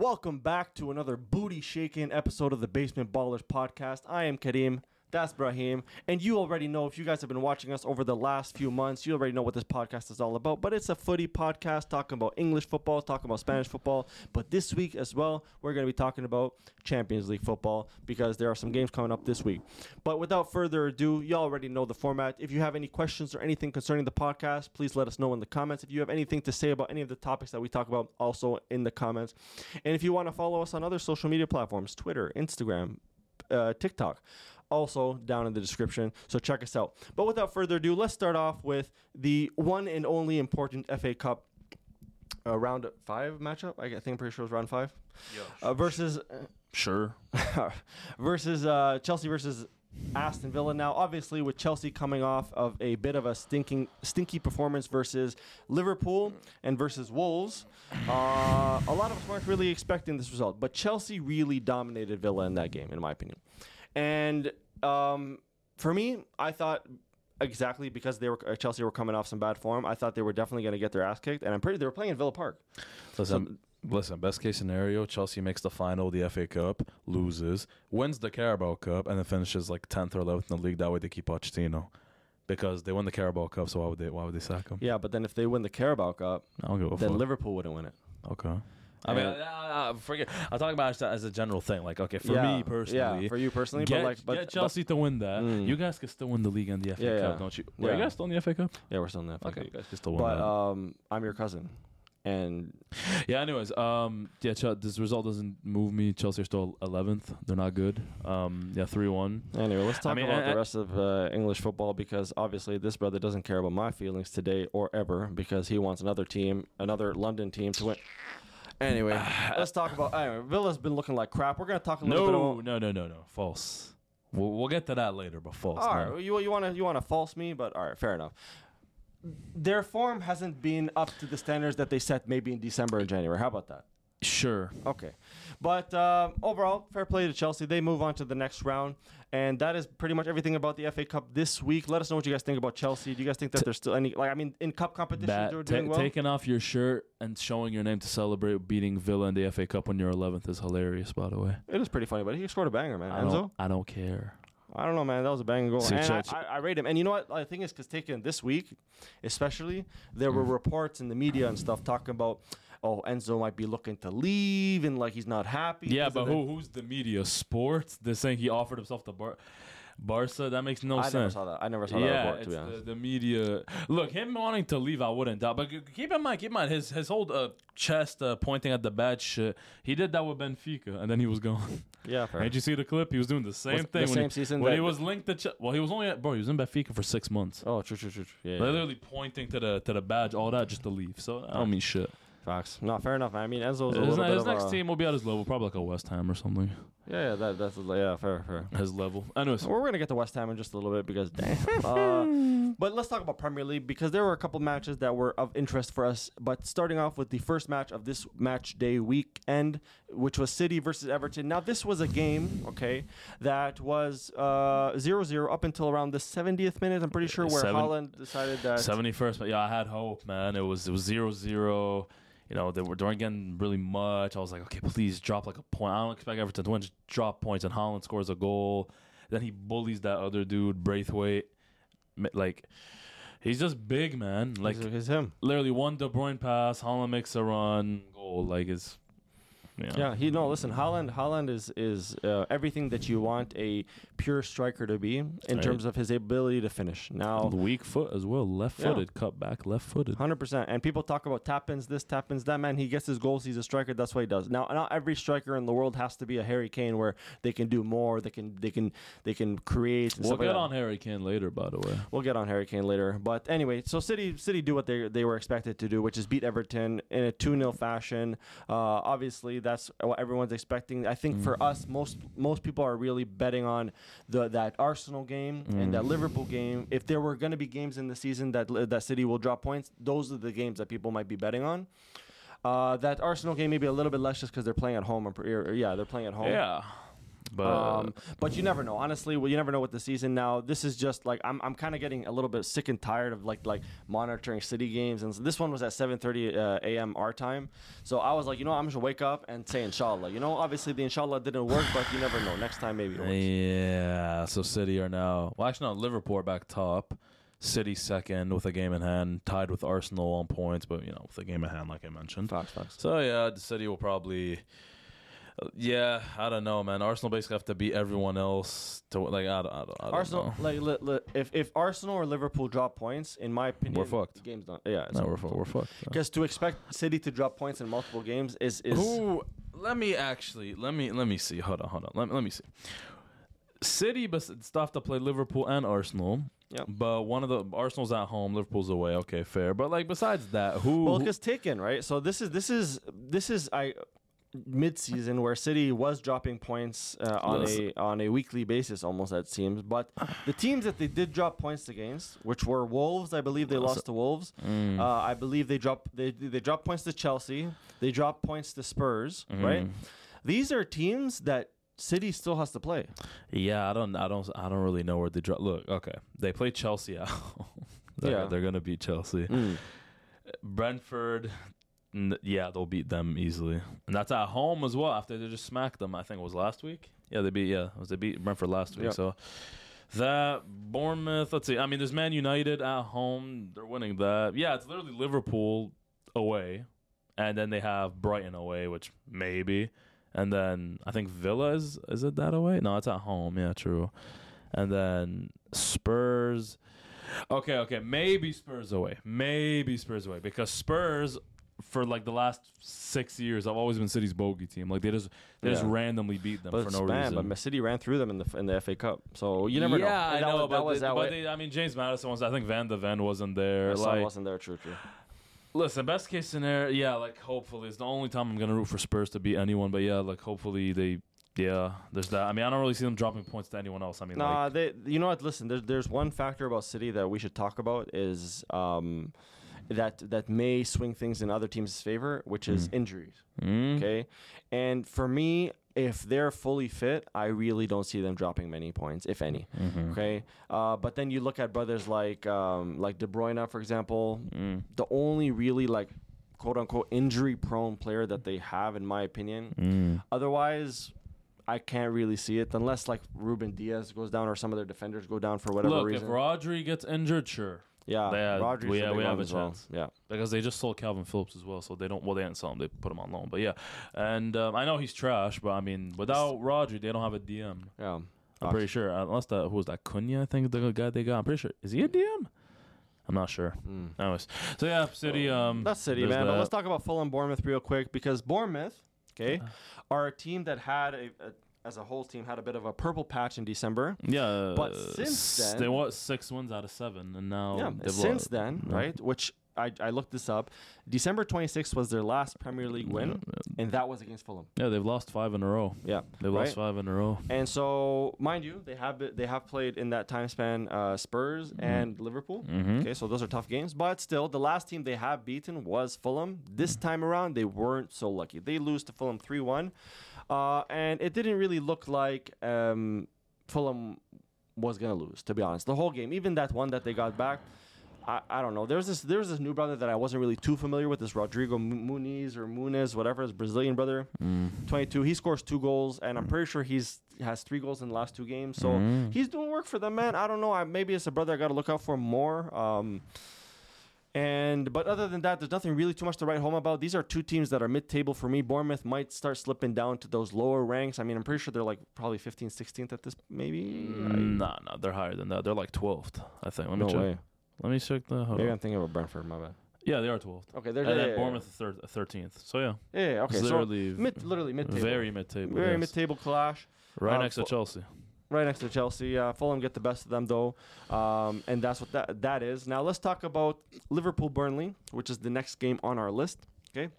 Welcome back to another booty-shaking episode of the Basement Ballers Podcast. I am Karim. That's Brahim. And you already know, if you guys have been watching us over the last few months, you already know what this podcast is all about. But it's a footy podcast talking about English football, talking about Spanish football. But this week as well, we're going to be talking about Champions League football because there are some games coming up this week. But without further ado, you already know the format. If you have any questions or anything concerning the podcast, please let us know in the comments. If you have anything to say about any of the topics that we talk about, also in the comments. And if you want to follow us on other social media platforms, Twitter, Instagram, TikTok, also down in the description, so check us out. But without further ado, let's start off with the one and only important FA Cup round 5 matchup. I think I'm pretty sure it was round 5. Yeah, versus Chelsea versus Aston Villa. Now, obviously, with Chelsea coming off of a bit of a stinky performance versus Liverpool and versus Wolves, a lot of us weren't really expecting this result. But Chelsea really dominated Villa in that game, in my opinion. And for me, I thought exactly because Chelsea were coming off some bad form, I thought they were definitely going to get their ass kicked. And I'm pretty they were playing at Villa Park. Listen, best case scenario, Chelsea makes the final of the FA Cup, loses, wins the Carabao Cup, and then finishes like 10th or 11th in the league. That way they keep Pochettino because they won the Carabao Cup, so why would they sack him? Yeah, but then if they win the Carabao Cup, then Liverpool wouldn't win it. Okay. I'm talking about it as a general thing. Like, okay, me personally. Yeah, for you personally. Get Chelsea to win that. You guys can still win the league and the FA Cup, don't you? Were you guys still in the FA Cup? Yeah, we're still in the FA Cup. You guys can still win that. I'm your cousin. And this result doesn't move me. Chelsea are still 11th. They're not good. 3-1. Anyway, let's talk about the rest of English football, because obviously this brother doesn't care about my feelings today or ever, because he wants another London team to win. Anyway, let's talk about... Villa's been looking like crap. We're going to talk a little bit about... No. False. We'll get to that later, but false. All right, you want to false me, but all right, fair enough. Their form hasn't been up to the standards that they set maybe in December and January. How about that? Sure. Okay. But overall, fair play to Chelsea. They move on to the next round. And that is pretty much everything about the FA Cup this week. Let us know what you guys think about Chelsea. Do you guys think that there's still any... in cup competitions, they're doing well? Taking off your shirt and showing your name to celebrate beating Villa in the FA Cup when you're 11th is hilarious, by the way. It is pretty funny, but he scored a banger, man. I don't care. I don't know, man. That was a banging goal. I rate him. And you know what? I think it's because taken this week, especially, there were reports in the media and stuff talking about, Enzo might be looking to leave and he's not happy. Yeah, but who's the media? Sports? They're saying he offered himself to Barca? That makes no sense. I never saw that. I never saw that report, to be honest. The media. Look, him wanting to leave, I wouldn't doubt. But keep in mind, his whole chest pointing at the bad shit, he did that with Benfica, and then he was gone. Yeah, fair. Did you see the clip? He was doing the same thing. He was linked to... he was in Benfica for 6 months. Oh, true. Yeah, literally pointing to the badge, all that, just to leave. So, I don't mean shit. Facts. No, fair enough, man. I mean, Enzo's a little bit His next team will be at his level, probably like a West Ham or something. Yeah, that's fair. His level. Anyways, we're going to get to West Ham in just a little bit because, damn. But let's talk about Premier League, because there were a couple matches that were of interest for us. But starting off with the first match of this match day weekend, which was City versus Everton. Now, this was a game, that was 0-0 up until around the 70th minute, I'm pretty sure, where Haaland decided that... 71st, but I had hope, man. It was 0-0. They weren't getting really much. I was like, okay, please drop like a point. I don't expect Everton to win. Just drop points. And Haaland scores a goal. Then he bullies that other dude, Braithwaite. He's just big, man. He's him. Literally one De Bruyne pass. Haaland makes a run. Goal. Listen, Haaland is everything that you want a pure striker to be in terms of his ability to finish. Now, the weak foot as well, left-footed, cut back, left-footed. 100%. And people talk about tap-ins, this, tap-ins, that. Man, he gets his goals, he's a striker, that's what he does. Now, not every striker in the world has to be a Harry Kane, where they can do more, they can create. We'll get on Harry Kane later, by the way. We'll get on Harry Kane later. But anyway, so City do what they were expected to do, which is beat Everton in a 2-0 fashion. Obviously, that's what everyone's expecting. I think for us, most people are really betting on that Arsenal game and that Liverpool game. If there were going to be games in the season that City will drop points, those are the games that people might be betting on. That Arsenal game maybe a little bit less, just because they're playing at home. Yeah, they're playing at home. Yeah. But you never know. Honestly, well, you never know with the season now. This is just like I'm kind of getting a little bit sick and tired of like monitoring City games, and so this one was at 7:30 a.m. our time. So I was like, you know, I'm just gonna wake up and say inshallah. You know, obviously the inshallah didn't work, but you never know. Next time maybe it works. Yeah. So City are now. Well, actually, no. Liverpool back top. City second with a game in hand, tied with Arsenal on points, but you know, with a game in hand, like I mentioned. Facts. So yeah, the City will probably. Yeah, I don't know, man. Arsenal basically have to beat everyone else to like. I don't Arsenal, know. If Arsenal or Liverpool drop points, in my opinion, we're fucked. The game's done. Yeah, no, we're fucked. Because to expect City to drop points in multiple games is. Ooh, let me see. Hold on. Let me see. City, but still have to play Liverpool and Arsenal. Yeah, but one of the Arsenal's at home, Liverpool's away. Okay, fair. But like besides that, who? Well, because taken right. So this is mid-season where City was dropping points on a weekly basis almost, that seems. But the teams that they did drop points against, which were Wolves, I believe they lost to Wolves. Mm. I believe they dropped points to Chelsea. They dropped points to Spurs. Mm. Right. These are teams that City still has to play. Yeah, I don't really know where they drop. Look, okay, they play Chelsea out. They're gonna beat Chelsea. Mm. Brentford. Yeah, they'll beat them easily, and that's at home as well. After they just smacked them, I think it was last week. Yeah, they beat Brentford last week. Yep. So that Bournemouth. Let's see. I mean, there's Man United at home. They're winning that. Yeah, it's literally Liverpool away, and then they have Brighton away, which maybe, and then I think Villa is it that away? No, it's at home. Yeah, true. And then Spurs. Okay. Maybe Spurs away because Spurs. For like the last 6 years, I've always been City's bogey team. Like they just randomly beat them for no reason. But City ran through them in the FA Cup, so you never know. Yeah, I know. James Maddison was. I think Van de Ven wasn't there. Son wasn't there. True. Listen, best case scenario, yeah. Like hopefully, it's the only time I'm gonna root for Spurs to beat anyone. But yeah, like hopefully they. Yeah, there's that. I mean, I don't really see them dropping points to anyone else. I mean, you know what? Listen, there's one factor about City that we should talk about is that may swing things in other teams' favor, which is injuries. Mm. Okay, and for me, if they're fully fit, I really don't see them dropping many points, if any. Mm-hmm. Okay, but then you look at brothers like De Bruyne, for example. Mm. The only really like quote unquote injury prone player that they have, in my opinion. Mm. Otherwise. I can't really see it unless like Ruben Diaz goes down or some of their defenders go down for whatever reason. If Rodri gets injured, sure. We have a chance. Well. Yeah, because they just sold Calvin Phillips as well, so they don't. Well, they didn't sell him; they put him on loan. But yeah, and I know he's trash, but I mean, without Rodri, they don't have a DM. Yeah, I'm pretty sure. Unless that who was that Cunha? I think the guy they got. I'm pretty sure is he a DM? I'm not sure. Mm. Anyways, so yeah, City. That's City, man. But let's talk about Fulham, Bournemouth real quick because Bournemouth. Okay, are a team that had as a whole team had a bit of a purple patch in December. Yeah, but since then they won 6 wins out of 7, and now right? Which I looked this up. December 26th was their last Premier League win, and that was against Fulham. Yeah, they've lost 5 in a row. Yeah, they've lost 5 in a row. And so, mind you, they have played in that time span Spurs and Liverpool. Mm-hmm. Okay, so those are tough games. But still, the last team they have beaten was Fulham. This time around, they weren't so lucky. They lose to Fulham 3-1, and it didn't really look like Fulham was going to lose, to be honest. The whole game, even that one that they got back, I don't know. There's this new brother that I wasn't really too familiar with, this Rodrigo Muniz, whatever, his Brazilian brother, 22. He scores 2 goals, and I'm pretty sure he has 3 goals in the last 2 games. So he's doing work for them, man. I don't know. Maybe it's a brother I got to look out for more. But other than that, there's nothing really too much to write home about. These are 2 teams that are mid-table for me. Bournemouth might start slipping down to those lower ranks. I mean, I'm pretty sure they're like probably 15th, 16th at this, maybe. No, they're higher than that. They're like 12th, I think. Let me check the... Maybe I'm thinking about Brentford, my bad. Yeah, they are 12th. Okay, they're... And then Bournemouth 13th. So, yeah. Yeah, okay. Literally, so literally mid-table. Very mid-table. Very mid-table clash. Right next to Chelsea. Right next to Chelsea. Fulham get the best of them, though. And that's what that is. Now, let's talk about Liverpool-Burnley, which is the next game on our list. Okay?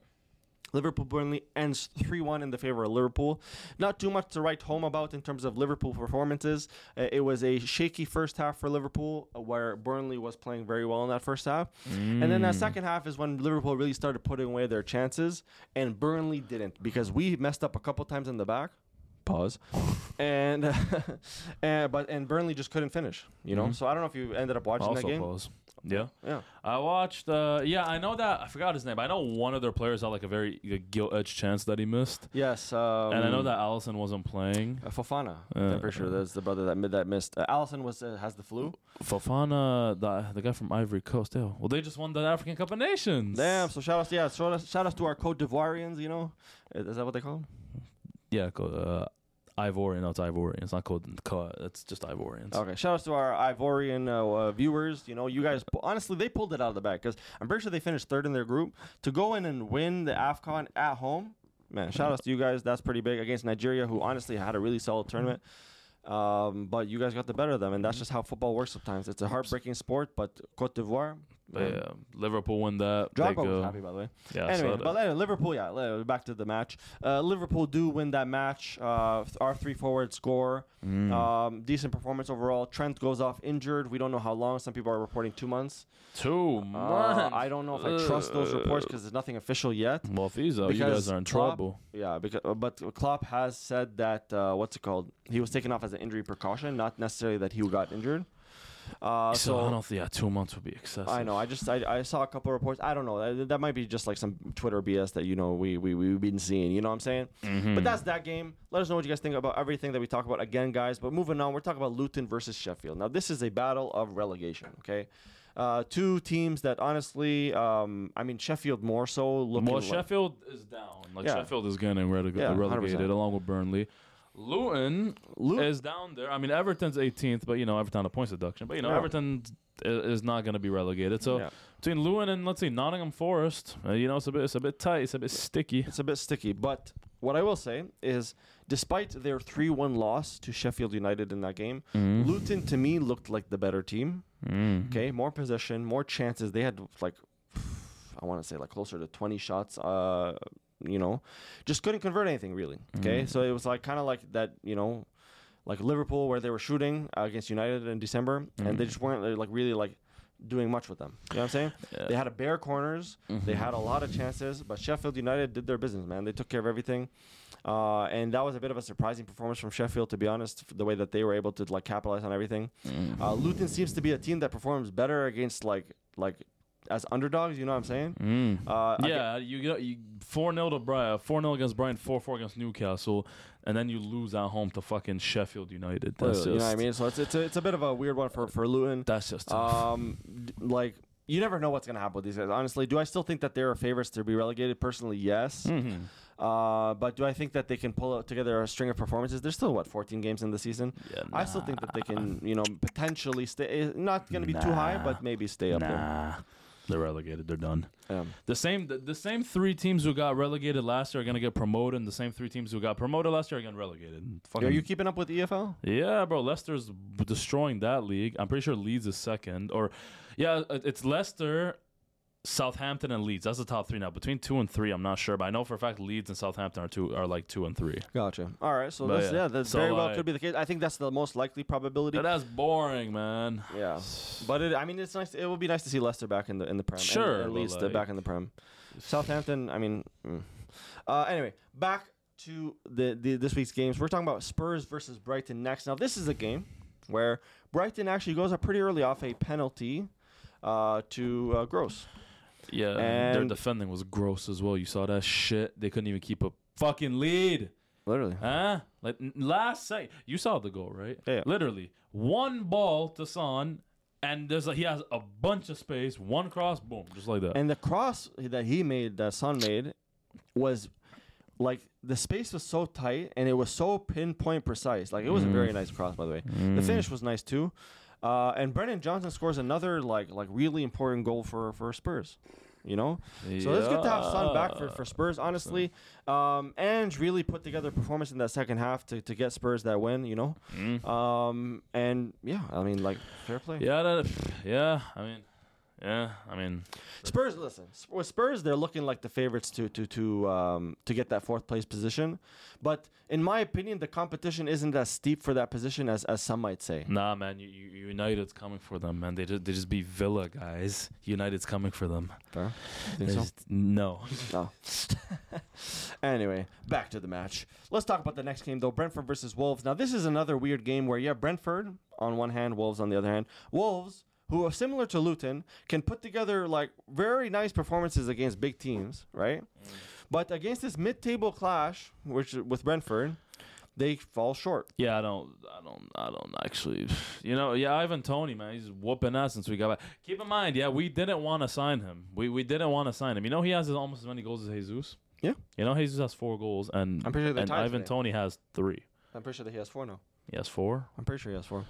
Liverpool-Burnley ends 3-1 in the favor of Liverpool. Not too much to write home about in terms of Liverpool performances. It was a shaky first half for Liverpool, where Burnley was playing very well in that first half. Mm. And then that second half is when Liverpool really started putting away their chances, and Burnley didn't because we messed up a couple times in the back. pause. And but Burnley just couldn't finish, you know. Mm-hmm. So I don't know if you ended up watching that game. Pause. Yeah, yeah. I watched. Yeah, I know that. I forgot his name. But I know one of their players had like a very gilt-edged chance that he missed. Yes, and I know that Alisson wasn't playing. Fofana, I'm pretty sure that's the brother that missed. Alisson was has the flu. Fofana, the guy from Ivory Coast. Yeah. Well, they just won the African Cup of Nations. Damn. So shout out to our Cote d'Ivoirians. You know, is that what they call them? Yeah. Ivorian, no, it's Ivorian. It's not called. It's just Ivorians. Okay, shout out to our Ivorian viewers. You know, you guys, honestly, they pulled it out of the bag because I'm pretty sure they finished third in their group. To go in and win the AFCON at home, man, shout out to you guys. That's pretty big against Nigeria, who honestly had a really solid tournament. But you guys got the better of them, and that's just how football works sometimes. It's a heartbreaking sport, but Cote d'Ivoire. Yeah, Liverpool won that. Drogba was happy, by the way. Yeah, anyway, but Liverpool, yeah, back to the match. Liverpool do win that match. Our three forwards score. Decent performance overall. Trent goes off injured. We don't know how long. Some people are reporting 2 months. 2 months? I don't know if I trust those reports because there's nothing official yet. Well, if he's out, you guys are in trouble. Yeah, but Klopp has said that, he was taken off as an injury precaution, not necessarily that he got injured. So I don't think 2 months would be excessive. I know. I saw a couple of reports. I don't know. That might be just like some Twitter BS that, you know, we've been seeing. You know what I'm saying? Mm-hmm. But that's that game. Let us know what you guys think about everything that we talk about again, guys. But moving on, we're talking about Luton versus Sheffield. Now, this is a battle of relegation, okay? Two teams that honestly, Sheffield more so. Well, Sheffield is down. Sheffield is getting relegated 100%. Along with Burnley. Luton is down there. I mean, Everton's 18th, but, you know, Everton a points deduction. But, you know, Everton is not going to be relegated. So, between Luton and, let's see, Nottingham Forest, it's a bit tight. It's a bit sticky. But what I will say is, despite their 3-1 loss to Sheffield United in that game, Luton, to me, looked like the better team. Okay, more possession, more chances. They had, closer to 20 shots, just couldn't convert anything really. Okay, so it was like Liverpool where they were shooting against United in December, and they just weren't really doing much with them. You know what I'm saying? Yeah. They had a bare corners, they had a lot of chances, but Sheffield United did their business, man. They took care of everything, and that was a bit of a surprising performance from Sheffield, to be honest, the way that they were able to capitalize on everything. Luton seems to be a team that performs better against as underdogs, you know what I'm saying? You 4-0 to Brighton, 4-0 against Brighton, 4-4 against Newcastle, and then you lose at home to fucking Sheffield United. You know what I mean? So it's a bit of a weird one for Luton. That's just tough. You never know what's gonna happen with these guys. Honestly, do I still think that they're favorites to be relegated? Personally, yes. But do I think that they can pull together a string of performances? There's still 14 games in the season. Yeah, I still think that they can, potentially stay. Not gonna be too high, but maybe stay up there. They're relegated. They're done. The same three teams who got relegated last year are going to get promoted, and the same three teams who got promoted last year are getting relegated. Are you keeping up with EFL? Yeah, bro. Leicester's destroying that league. I'm pretty sure Leeds is second. It's Leicester, Southampton, and Leeds. That's the top three now. Between 2 and 3, I'm not sure, but I know for a fact Leeds and Southampton are 2 and 3. Gotcha. All right, so that's very well could be the case. I think that's the most likely probability. That's boring, man. Yeah, but it's nice. It would be nice to see Leicester back in the Prem. Sure, at least back in the Prem. Southampton. Anyway, back to the this week's games. We're talking about Spurs versus Brighton next. Now, this is a game where Brighton actually goes up pretty early off a penalty to Gross. Yeah, and their defending was gross as well. You saw that shit. They couldn't even keep a fucking lead. Literally. Huh? Last second. You saw the goal, right? Yeah. Literally. One ball to Son, and he has a bunch of space. One cross, boom, just like that. And the cross that he made, that Son made, was the space was so tight, and it was so pinpoint precise. It was a very nice cross, by the way. The finish was nice, too. And Brennan Johnson scores another really important goal for Spurs, you know. Yeah. So it's good to have Son back for Spurs, honestly. And really put together a performance in that second half to get Spurs that win, you know. Fair play. Yeah. Yeah, I mean, Spurs. Listen, with Spurs, they're looking like the favorites to get that fourth place position. But in my opinion, the competition isn't as steep for that position as some might say. Nah, man, United's coming for them, man. They just beat Villa, guys. United's coming for them. Fair. Think so? No. Anyway, back to the match. Let's talk about the next game though. Brentford versus Wolves. Now, this is another weird game where you have Brentford on one hand, Wolves on the other hand. Wolves, who are similar to Luton, can put together like very nice performances against big teams, right? Mm. But against this mid-table clash, which with Brentford, they fall short. Yeah, I don't actually. You know, yeah, Ivan Toney, man, he's whooping us since we got back. Keep in mind, yeah, we didn't want to sign him. We didn't want to sign him. You know, he has almost as many goals as Jesus. Yeah. You know, Jesus has 4 goals, and I'm pretty sure and Ivan Toney has 3. I'm pretty sure that he has 4 now. He has 4? I'm pretty sure he has 4.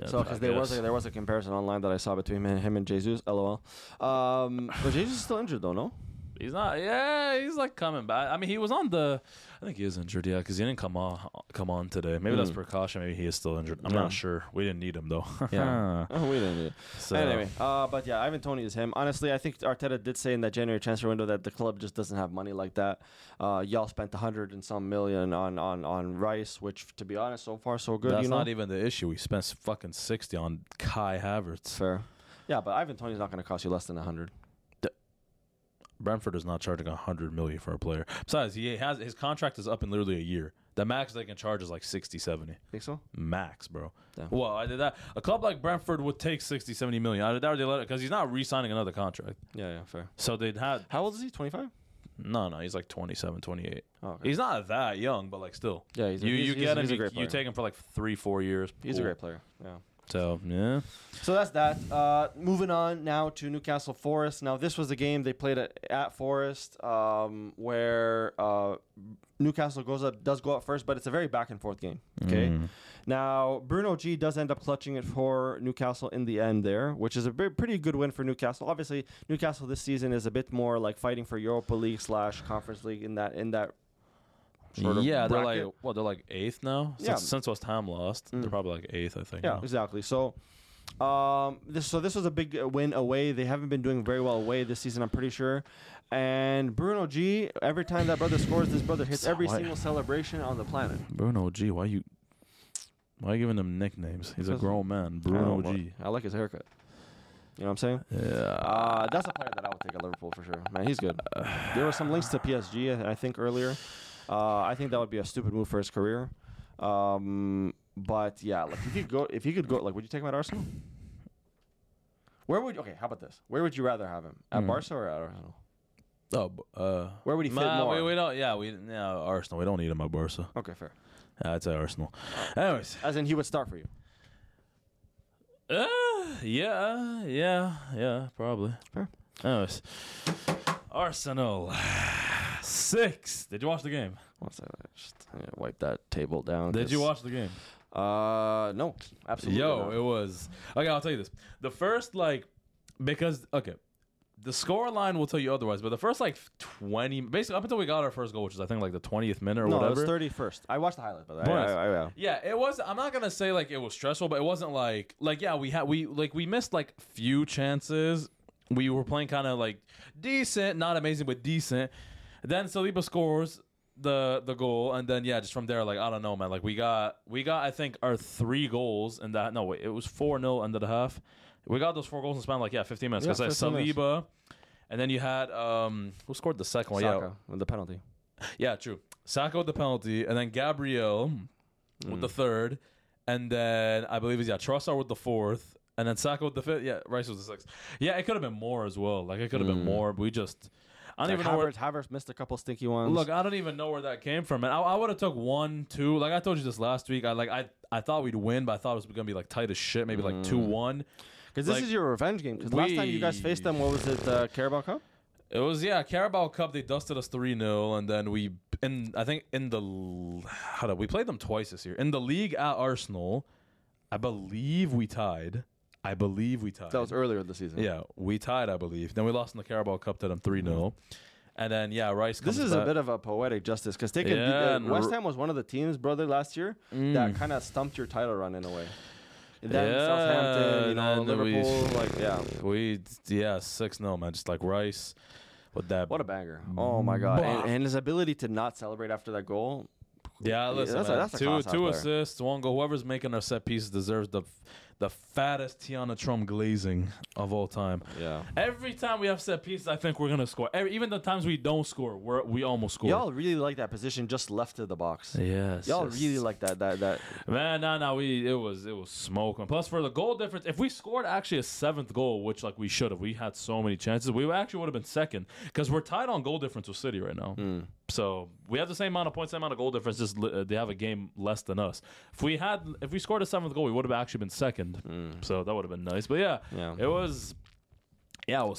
Yeah, so because there was a comparison online that I saw between him and Jesus, lol. But Jesus is still injured though, no? He's not. Yeah, he's like coming back. I mean, he was on the. I think he is injured. Yeah, because he didn't come on today. Maybe that's precaution. Maybe he is still injured. I'm not sure. We didn't need him though. Yeah, we didn't need him. So. Anyway, but yeah, Ivan Toney is him. Honestly, I think Arteta did say in that January transfer window that the club just doesn't have money like that. Y'all spent 100 and some million on Rice, which to be honest, so far so good. That's not even the issue. We spent fucking 60 on Kai Havertz. Fair. Yeah, but Ivan Toney's not going to cost you less than 100. Brentford is not charging 100 million for a player. Besides, his contract is up in literally a year. The max they can charge is like 60, 70. Think so? Max, bro. Damn. Well, I did that. A club like Brentford would take 60, 70 million. I did that, or they let it because he's not re-signing another contract. Yeah, fair. So they'd have. How old is he? 25? No, he's like 27, 28. Oh, okay. He's not that young, but like still. Yeah, he's a great player. You take him for like 3-4 years. He's a great player. Yeah. So, yeah. So that's that. Moving on now to Newcastle Forest. Now, this was the game they played at Forest where Newcastle does go up first, but it's a very back-and-forth game. Okay. Mm. Now, Bruno G does end up clutching it for Newcastle in the end there, which is a pretty good win for Newcastle. Obviously, Newcastle this season is a bit more like fighting for Europa League / Conference League in that sort of bracket. They're like 8th now. Since West Ham lost, they're probably like 8th, I think. Yeah, now. Exactly. So, this was a big win away. They haven't been doing very well away this season, I'm pretty sure. And Bruno G, every time that brother scores, this brother hits every single celebration on the planet. Bruno G, why are you giving him nicknames? He's a grown man, Bruno G. I like his haircut. You know what I'm saying? Yeah. That's a player that I would take at Liverpool for sure. Man, he's good. There were some links to PSG, I think, earlier. I think that would be a stupid move for his career, but yeah, like if he could go, like, would you take him at Arsenal? How about this? Where would you rather have him at Barca or at Arsenal? Oh, where would he fit more? We don't. Yeah, Arsenal. We don't need him at Barca. Okay, fair. I'd say Arsenal. Anyways, as in he would start for you. Yeah, probably. Fair. Anyways, Arsenal. 6. Did you watch the game? What's that? Wipe that table down. Did you watch the game? No, absolutely. Yo, not. It was okay. I'll tell you this. The first the score line will tell you otherwise. But the first 20, basically up until we got our first goal, which is I think the 20th minute or whatever. No, it was 31st. I watched the highlight, by the way. Yeah, it was. I'm not gonna say it was stressful, but it wasn't we missed few chances. We were playing kind of decent, not amazing, but decent. Then Saliba scores the goal, and then just from there, I don't know, man. We got I think our 3 goals in that. No, wait, it was 4-0 end of the half. We got those 4 goals in span 15 minutes. Because Saliba, and then you had who scored the second one? Saka with the penalty. Yeah, true. Saka with the penalty, and then Gabriel with the third, and then I believe it's Trossard with the 4th, and then Saka with the 5th. Yeah, Rice with the 6th. Yeah, it could have been more as well. It could have been more. But we just. I don't even know where Havertz missed a couple stinky ones. Look, I don't even know where that came from. And I would have took 1-2. Like I told you this last week, I thought we'd win, but I thought it was gonna be tight as shit. Maybe 2-1. Because this is your revenge game. Because last time you guys faced them, what was it? Carabao Cup. It was Carabao Cup. They dusted us 3-0, and then we played them twice this year in the league at Arsenal. I believe we tied. That was earlier in the season. Yeah, we tied, I believe. Then we lost in the Carabao Cup to them 3-0. And then, Rice comes back. This is a bit of a poetic justice because they West Ham was one of the teams, brother, last year that kind of stumped your title run in a way. Then Southampton, you know, Liverpool, we 6-0, man. Just like Rice with that. What a banger! Oh my God, and his ability to not celebrate after that goal. Yeah, listen, that's two assists, one goal. Whoever's making our set piece deserves the fattest Tiana Trump glazing of all time. Yeah. Every time we have set pieces, I think we're gonna score. Even the times we don't score, we almost score. Y'all really like that position just left of the box. Yes. Y'all really like that. Man, no, it was smoking. Plus for the goal difference, if we scored actually a seventh goal, which like we should have, we had so many chances, we actually would have been second because we're tied on goal difference with City right now. Mm. So we have the same amount of points, same amount of goal difference. Just they have a game less than us. If we scored a seventh goal, we would have actually been second. Mm. So that would have been nice. But it was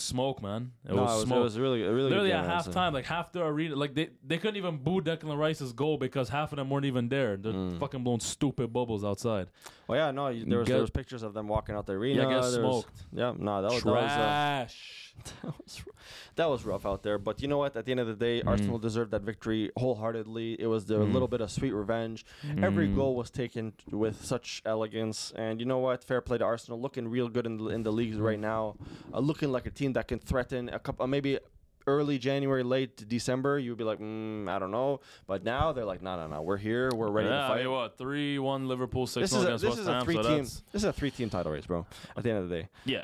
smoke, man. It was smoke. It was really literally at halftime, like half the arena, like they couldn't even boo Declan Rice's goal because half of them weren't even there. They're fucking blowing stupid bubbles outside. Well, yeah, no, there was pictures of them walking out the arena. Yeah, I guess smoked. Yeah, no, that was trash. That was rough out there, but you know what? At the end of the day, Arsenal deserved that victory wholeheartedly. It was the little bit of sweet revenge. Every goal was taken with such elegance, and you know what? Fair play to Arsenal, looking real good in the leagues right now, looking like a team that can threaten a couple, maybe early January, late December. You'd be like, I don't know, but now they're like, no, we're here, we're ready to fight. 3-1 Liverpool, 6-0 against West Ham. This is a three-team title race, bro. At the end of the day,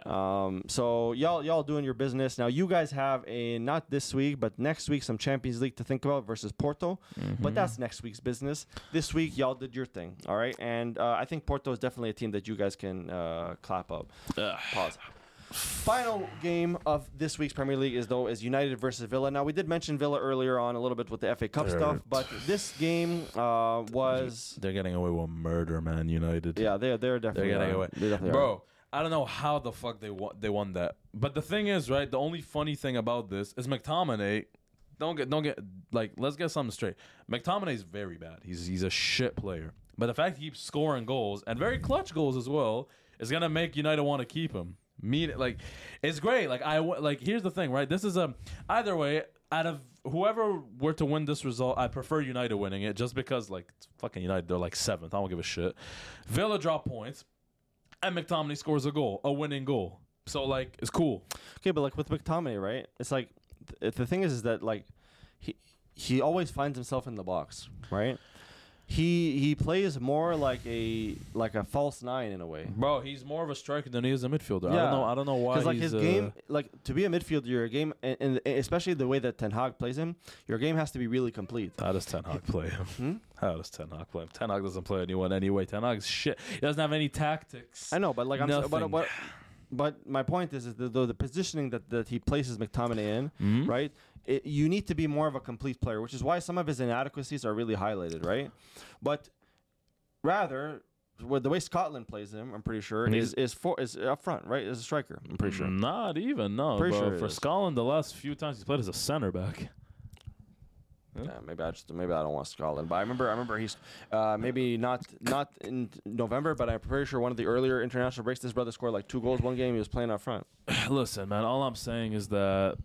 So y'all doing your business now. You guys have not this week, but next week some Champions League to think about versus Porto, but that's next week's business. This week y'all did your thing, all right, and I think Porto is definitely a team that you guys can clap up. Pause. Final game of this week's Premier League is United versus Villa. Now, we did mention Villa earlier on a little bit with the FA Cup stuff, but this game was... They're getting away with murder, man, United. Yeah, they're definitely... They're getting away. They definitely are. I don't know how the fuck they won that. But the thing is, right, the only funny thing about this is McTominay... let's get something straight. McTominay's very bad. He's a shit player. But the fact he keeps scoring goals, and very clutch goals as well, is going to make United want to keep him. It's great. Here's the thing, right? This is either way, out of whoever were to win this result, I prefer United winning it just because, it's fucking United. They're seventh. I don't give a shit. Villa drop points, and McTominay scores a goal, a winning goal. So, it's cool. Okay, but, with McTominay, right? It's the thing is that he always finds himself in the box, right? He plays more like a false nine in a way. Bro, he's more of a striker than he is a midfielder. Yeah. I don't know why. Because his game, to be a midfielder, your game, and especially the way that Ten Hag plays him, your game has to be really complete. How does Ten Hag play him? How does Ten Hag play him? Ten Hag doesn't play anyone anyway. Ten Hag's shit. He doesn't have any tactics. I know, but my point is the positioning that he places McTominay in, right? You need to be more of a complete player, which is why some of his inadequacies are really highlighted, right? But rather, the way Scotland plays him, I'm pretty sure, is up front, right? As a striker, I'm pretty sure. Not even, no. Pretty sure for Scotland, the last few times he's played as a center back. Yeah, maybe I don't want Scotland, but I remember he's maybe not in November, but I'm pretty sure one of the earlier international breaks, this brother scored 2 goals one game. He was playing up front. Listen, man, all I'm saying is that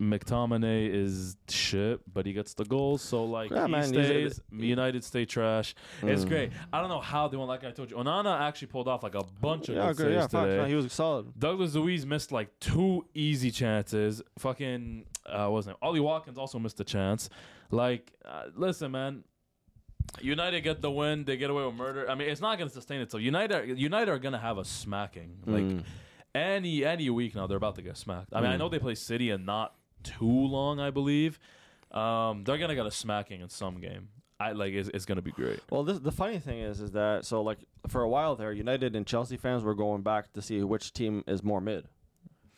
McTominay is shit, but he gets the goals, so stays. United stay trash. It's great. I don't know how they won. Like I told you, Onana actually pulled off a bunch of good saves today. He was solid. Douglas Luiz missed 2 easy chances. Fucking wasn't it? Ollie Watkins also missed a chance. Listen, man. United get the win. They get away with murder. I mean, it's not gonna sustain itself. United are gonna have a smacking. Any week now, they're about to get smacked. I mean, I know they play City and not too long, I believe. They're gonna get a smacking in some game. It's gonna be great. Well, the funny thing is that for a while there, United and Chelsea fans were going back to see which team is more mid,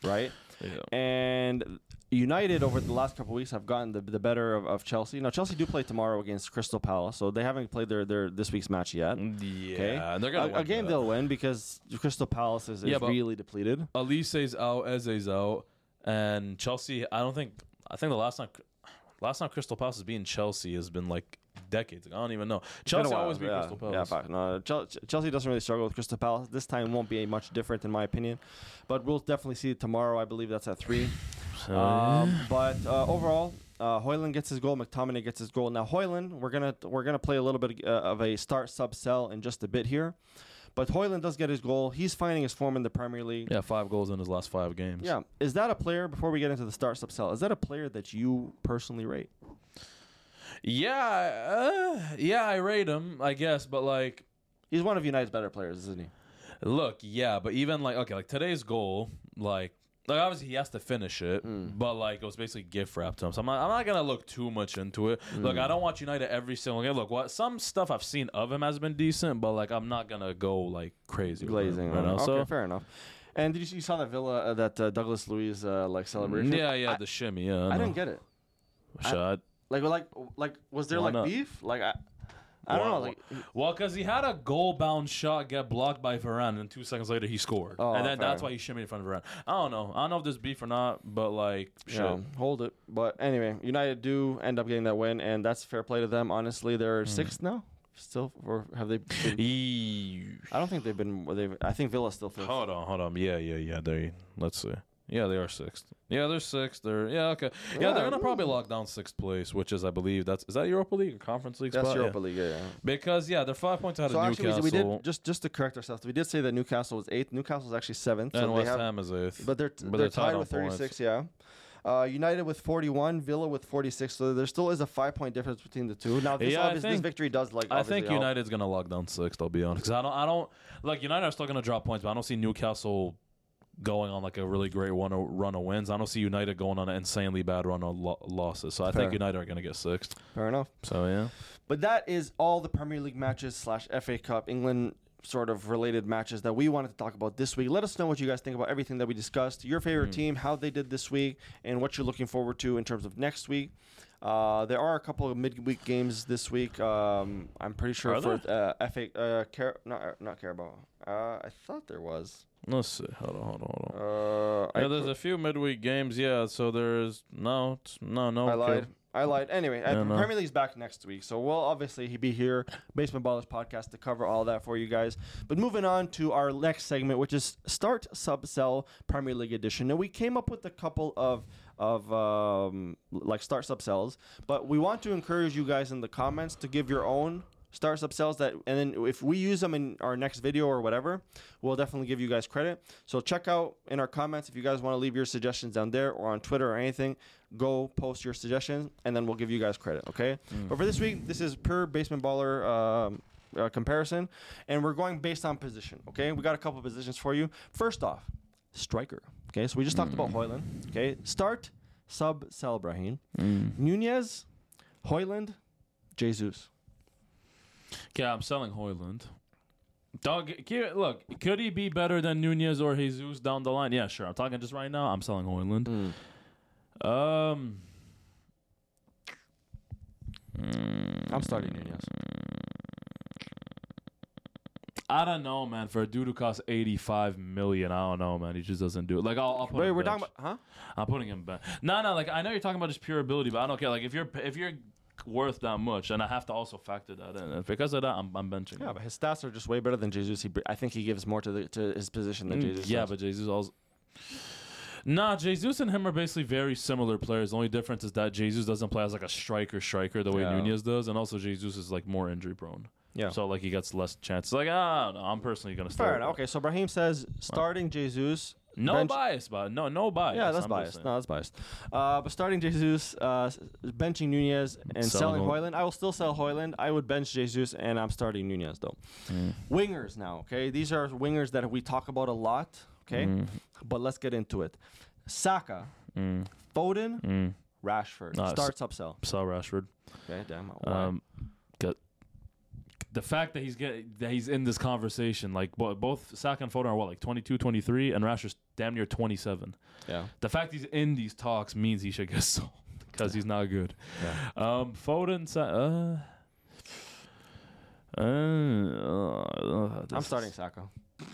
right? Yeah. And United over the last couple of weeks have gotten the better of Chelsea. Now Chelsea do play tomorrow against Crystal Palace, so they haven't played their this week's match yet. Yeah, they're gonna win a game they'll win because Crystal Palace is really depleted. Elise's out, Eze's out, and Chelsea. I think the last time Crystal Palace has beaten Chelsea has been decades ago. I don't even know. Chelsea always beat Crystal Palace. Yeah, no, Chelsea doesn't really struggle with Crystal Palace. This time won't be much different in my opinion, but we'll definitely see it tomorrow. I believe that's at 3. But overall, Højlund gets his goal. McTominay gets his goal. Now Højlund, we're gonna play a little bit of a start sub sell in just a bit here, But Højlund does get his goal. He's finding his form in the Premier League. Yeah, 5 goals in his last 5 games. Yeah. Is that a player, before we get into the start-stop sell, is that a player that you personally rate? Yeah, I rate him, I guess, but like... He's one of United's better players, isn't he? Look, yeah, but even like, okay, like today's goal, like obviously he has to finish it, but like it was basically gift wrapped to him. So I'm not gonna look too much into it. Look, I don't watch United every single game. Look, some stuff I've seen of him has been decent, but like I'm not gonna go like crazy glazing right now. Okay, so, fair enough. And did you saw that Douglas Luiz like celebration? Yeah, the shimmy. Yeah, I didn't get it. Shot. Like, was there beef? Like, I don't know. Because he had a goal-bound shot get blocked by Varane, and 2 seconds later he scored. Oh, and then that's why he shimmied in front of Varane. I don't know if there's beef or not, but like, shit. Yeah, hold it. But anyway, United do end up getting that win, and that's fair play to them. Honestly, they're sixth now. Still, or have they? I don't think they've been. I think Villa's still fifth. Hold on. Yeah. Let's see. Yeah, they are sixth. Yeah, they're sixth. Okay. Yeah, they're gonna probably lock down sixth place, which is, I believe, is that Europa League or Conference League? That's Europa League, yeah. Because they're 5 points out of Newcastle. Actually, we did just to correct ourselves. We did say that Newcastle was eighth. Newcastle is actually seventh. And so West Ham is eighth. But they're tied with 36. Yeah. United with 41, Villa with 46. So there still is a 5-point difference between the two. Now, this victory does I think United's gonna lock down sixth. I'll be honest. Because I don't like United are still gonna drop points, but I don't see Newcastle going on like a really great run of wins. I don't see United going on an insanely bad run of losses. So I think United are going to get sixth. Fair enough. So, yeah. But that is all the Premier League matches / FA Cup England sort of related matches that we wanted to talk about this week. Let us know what you guys think about everything that we discussed, your favorite team, how they did this week, and what you're looking forward to in terms of next week. There are a couple of midweek games this week. I'm pretty sure not Carabao. I thought there was. Let's see. Hold on. There's a few midweek games. Yeah, so there's no. I lied. Anyway, Premier League's back next week, so we'll obviously be here, Basement Ballers Podcast, to cover all that for you guys. But moving on to our next segment, which is Start, Sub, Sell, Premier League Edition. Now, we came up with a couple of Start, Sub, Sells, but we want to encourage you guys in the comments to give your own Stars up sales that, and then if we use them in our next video or whatever, we'll definitely give you guys credit. So check out in our comments if you guys want to leave your suggestions down there or on Twitter or anything. Go post your suggestions, and then we'll give you guys credit. Okay. But for this week, this is pure Basement Baller comparison, and we're going based on position. Okay, we got a couple of positions for you. First off, striker. Okay, so we just talked about Højlund. Okay, start, sub, sell, Brahim. Nunez, Højlund, Jesus. Okay, I'm selling Højlund. Dog, look, could he be better than Nunez or Jesus down the line? Yeah, sure. I'm talking just right now. I'm selling Højlund. I'm starting Nunez. I don't know, man. For a dude who costs $85 million, I don't know, man. He just doesn't do it. Like, I'll put. Wait, him we're bench. Talking about, huh? I'm putting him back. No. Like, I know you're talking about his pure ability, but I don't care. Like, if you're worth that much, and I have to also factor that in. And because of that, I'm benching. Yeah, but his stats are just way better than Jesus. I think he gives more to his position than Jesus. Yeah, does. But Jesus also. Nah, Jesus and him are basically very similar players. The only difference is that Jesus doesn't play as like a striker the way Nunez does, and also Jesus is like more injury prone. Yeah. So like he gets less chances. Like I don't know. I'm personally gonna start. Fair enough. Okay, so Brahim says starting Jesus. No bias. Yeah, that's biased. No, that's biased. But starting Jesus, benching Nunez, and selling Højlund. I will still sell Højlund. I would bench Jesus, and I'm starting Nunez, though. Wingers now, okay? These are wingers that we talk about a lot, okay? But let's get into it. Saka, Foden, Rashford. Starts up sell. Sell Rashford. Okay, damn. The fact that he's in this conversation, like both Saka and Foden are like 22, 23, and Rashford's damn near 27. Yeah. The fact he's in these talks means he should get sold because he's not good. Yeah. Foden, Saka. I'm starting Saka.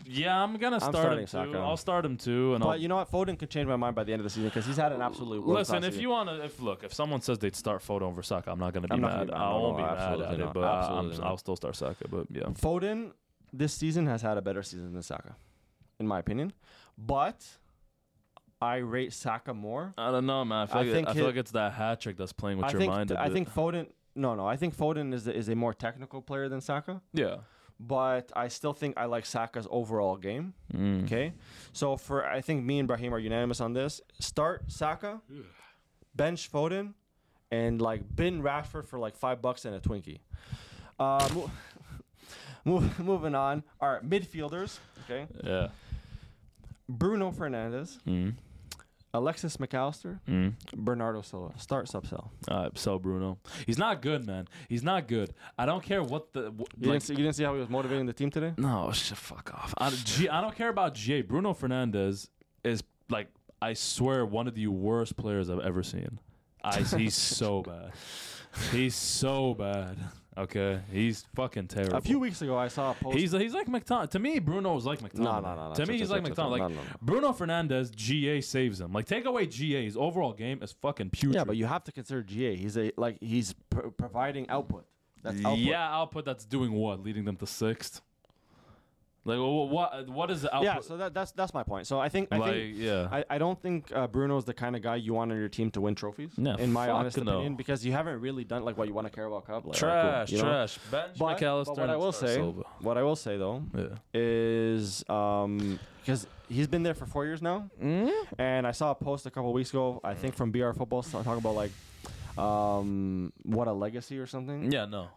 Yeah, I'm starting Saka. I'll start him too. And you know what? Foden could change my mind by the end of the season because he's had an absolute. Listen, if you want to, if someone says they'd start Foden over Saka, I'm not going to be mad. I won't be mad at it, but I'll still start Saka. But yeah, Foden this season has had a better season than Saka, in my opinion. But I rate Saka more. I don't know, man. I feel like it's that hat trick that's playing with your mind. I think Foden. No. I think Foden is a more technical player than Saka. Yeah. but I still think I like Saka's overall game. Okay, so for I think me and Brahim are unanimous on this. Start Saka, bench Foden, and like bin Rashford for like $5 and a Twinkie. Moving on. All right, midfielders. Okay. Yeah. Bruno Fernandes. Alexis McAllister, Bernardo Silva. Start, sub-sell. Sell Bruno. He's not good, man. He's not good. I don't care what the... You didn't see how he was motivating the team today? No, fuck off. I don't care about G.A. Bruno Fernandes is, like, I swear, one of the worst players I've ever seen. He's so bad. He's so bad. Okay, he's fucking terrible. A few weeks ago, I saw a post. He's like McTominay. To me, Bruno is like McTominay. No. To me, he's like McTominay. No. Bruno Fernandes, GA saves him. Like, take away GA. His overall game is fucking putrid. Yeah, but you have to consider GA. He's providing output. That's output. Yeah, output that's doing what? Leading them to sixth? Like, what is the output? Yeah, so that's my point. So I don't think Bruno's the kind of guy you want on your team to win trophies, in my honest opinion, because you haven't really done like what you want to Carabao Cup. Like, trash. Cool, bench McAllister. What I will say though is because he's been there for 4 years now, and I saw a post a couple weeks ago, I think from BR Football, talking about like what a legacy or something. Yeah, no,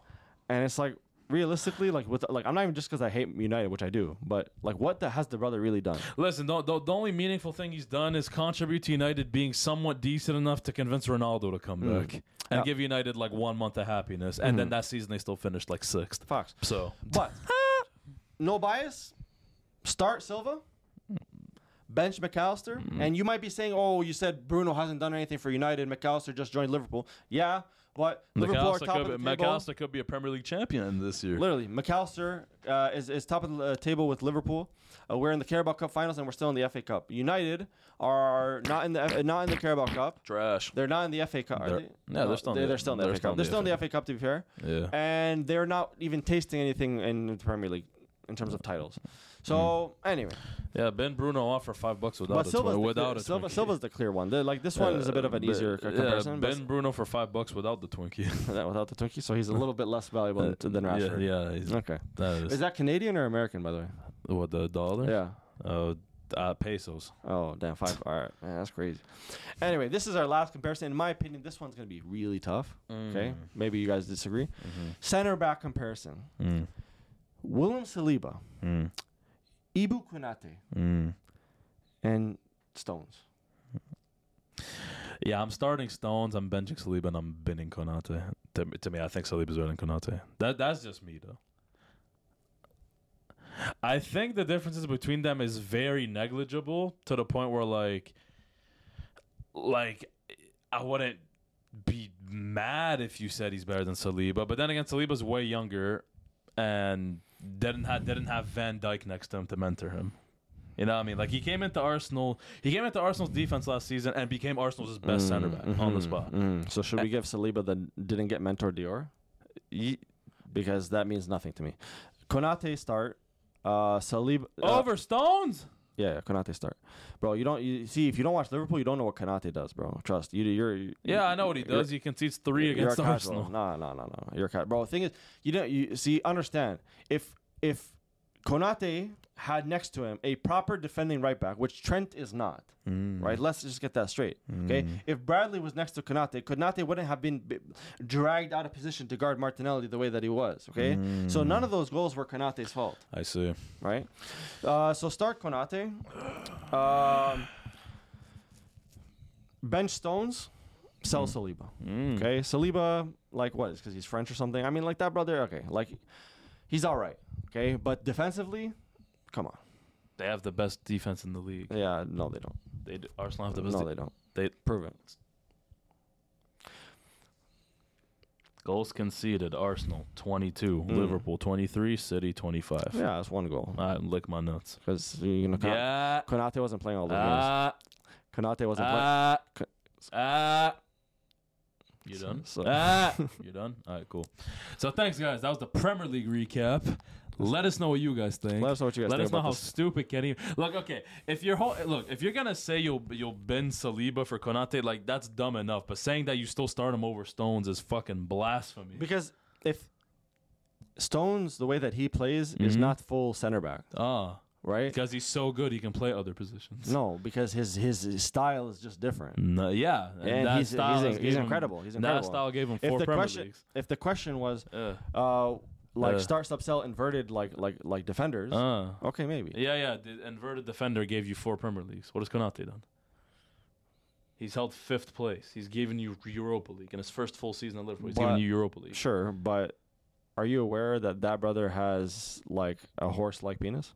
and it's like. Realistically, I'm not even just because I hate United, which I do, but like, has the brother really done? Listen, the only meaningful thing he's done is contribute to United being somewhat decent enough to convince Ronaldo to come back and give United like 1 month of happiness, and then that season they still finished like sixth. Fox. So, but no bias. Start Silva, bench McAllister, and you might be saying, "Oh, you said Bruno hasn't done anything for United. McAllister just joined Liverpool." Yeah. But Liverpool are top of the table. McAllister could be a Premier League champion this year. Literally, McAllister is top of the table with Liverpool. We're in the Carabao Cup finals and we're still in the FA Cup. United are not in the Carabao Cup. Trash. They're not in the FA Cup. Are they? No, they're still. They're still in the FA Cup. They're still in the FA Cup, to be fair. Yeah. And they're not even tasting anything in the Premier League in terms of titles. So anyway. Yeah, Ben Bruno off for $5 without Silva's Silva's the clear one. This one is a bit of an easier comparison. Yeah, Ben Bruno for $5 without the Twinkie. Without the Twinkie, so he's a little bit less valuable than Rashford. Yeah. Okay. Is that Canadian or American, by the way? What, the dollar? Yeah. Pesos. Oh, damn, $5. All right. Man, that's crazy. Anyway, this is our last comparison. In my opinion, this one's going to be really tough. Okay? Maybe you guys disagree. Center-back comparison. William Saliba. Ibu Konate and Stones. Yeah, I'm starting Stones. I'm benching Saliba, and I'm binning Konate. To me, I think Saliba's better than Konate. That's just me, though. I think the differences between them is very negligible to the point where, like I wouldn't be mad if you said he's better than Saliba. But then again, Saliba's way younger, and didn't have Van Dijk next to him to mentor him. You know what I mean? Like, he came into Arsenal's defense last season and became Arsenal's best center back on the spot. So should we give Saliba the didn't get mentored Dior? Because that means nothing to me. Konate start. Saliba over Stones? Yeah, Konate start. Bro, you see if you don't watch Liverpool, you don't know what Konate does, bro. Trust. I know what he does. He concedes 3 against Arsenal. No. You're cat. Bro, the thing is, understand. If Konate had next to him a proper defending right back, which Trent is not, right? Let's just get that straight, okay? If Bradley was next to Konate, Konate wouldn't have been dragged out of position to guard Martinelli the way that he was, okay? So none of those goals were Konate's fault. I see. Right? So start Konate. Bench Stones. Sell Saliba, okay? Saliba, like what? It's because he's French or something? I mean, like that brother, okay. Like, he's all right, okay? But defensively... Come on. They have the best defense in the league. Yeah, no, they don't. They do. Arsenal have the best defense. No, they don't. They prove it. Goals conceded. Arsenal, 22. Liverpool, 23. City, 25. Yeah, that's one goal. I lick my nuts. Because Konate wasn't playing all the games. Konate wasn't playing. You done? You done? All right, cool. So thanks, guys. That was the Premier League recap. Let us know what you guys think. Let us know how stupid Kenny. Look, okay. If you're gonna say you'll bin Saliba for Konate, like that's dumb enough. But saying that you still start him over Stones is fucking blasphemy. Because if Stones, the way that he plays, is not full center back. Ah. Right? Because he's so good, he can play other positions. No, because his style is just different. No, yeah. And that he's incredible. He's incredible. That style gave him four Premier Leagues. If the question was, start, stop, sell, inverted, like defenders, okay, maybe. Yeah, yeah. The inverted defender gave you four Premier Leagues. What has Konate done? He's held fifth place. He's given you Europa League. In his first full season at Liverpool, he's given you Europa League. Sure, but are you aware that that brother has, like, a horse-like penis?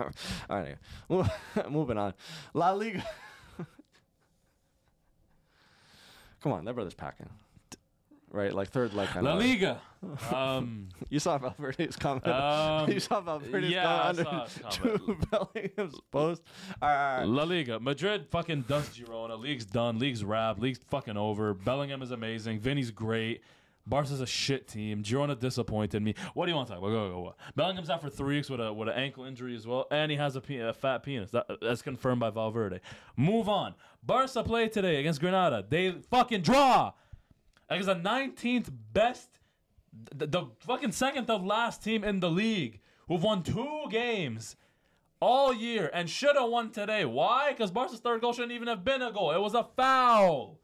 All right, moving on. La Liga. Come on, that brother's packing. Right, like third leg. La Liga. You saw Valverde's comment. You saw Valverde's comment under Drew Bellingham's post. All right. La Liga. Madrid fucking dust Girona. League's done. League's wrapped. League's fucking over. Bellingham is amazing. Vinny's great. Barca's a shit team. Girona disappointed me. What do you want to talk about? Go. Bellingham's out for 3 weeks with an ankle injury as well, and he has a fat penis. That's confirmed by Valverde. Move on. Barca played today against Granada. They fucking draw against the 19th best, the fucking second to last team in the league, who've won 2 games all year and should have won today. Why? Because Barca's third goal shouldn't even have been a goal. It was a foul.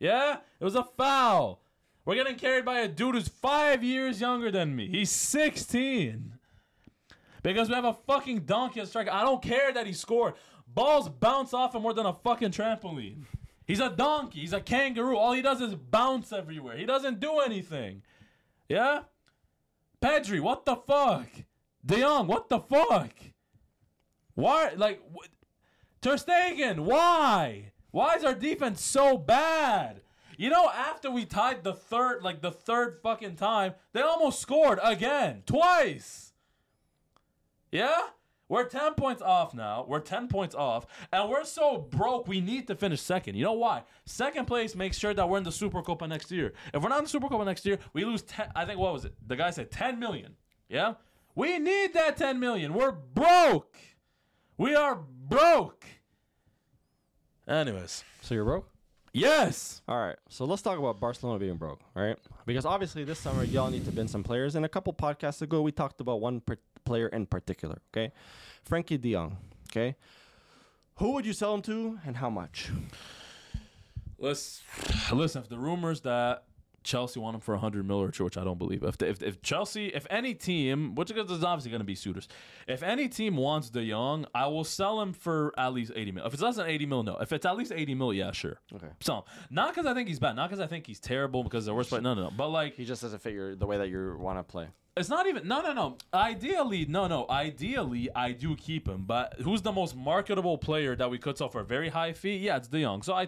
Yeah? It was a foul. We're getting carried by a dude who's 5 years younger than me. He's 16. Because we have a fucking donkey at striker. I don't care that he scored. Balls bounce off him more than a fucking trampoline. He's a donkey. He's a kangaroo. All he does is bounce everywhere. He doesn't do anything. Yeah? Pedri, what the fuck? De Jong, what the fuck? Why? Like, Ter Stegen, why? Why is our defense so bad? You know, after we tied the third fucking time, they almost scored again. Twice. Yeah? We're 10 points off now. We're 10 points off. And we're so broke, we need to finish second. You know why? Second place makes sure that we're in the Supercopa next year. If we're not in the Supercopa next year, we lose 10. I think, what was it? The guy said 10 million. Yeah? We need that 10 million. We're broke. We are broke. Anyways. So you're broke? Yes. All right. So let's talk about Barcelona being broke, right? Because obviously this summer y'all need to bin some players. And a couple podcasts ago, we talked about one player in particular, okay? Frenkie de Jong, okay? Who would you sell him to and how much? Listen, if the rumors that Chelsea want him for 100 mil or which I don't believe. If Chelsea, if any team, which is obviously going to be suitors, if any team wants De Jong, I will sell him for at least 80 mil. If it's less than 80 mil, no. If it's at least 80 mil, yeah, sure. Okay. So, not because I think he's bad, not because I think he's terrible, because the worst fight. No. But like, he just doesn't fit the way that you want to play. It's not even. No. Ideally, I do keep him. But who's the most marketable player that we could sell for a very high fee? Yeah, it's De Jong. So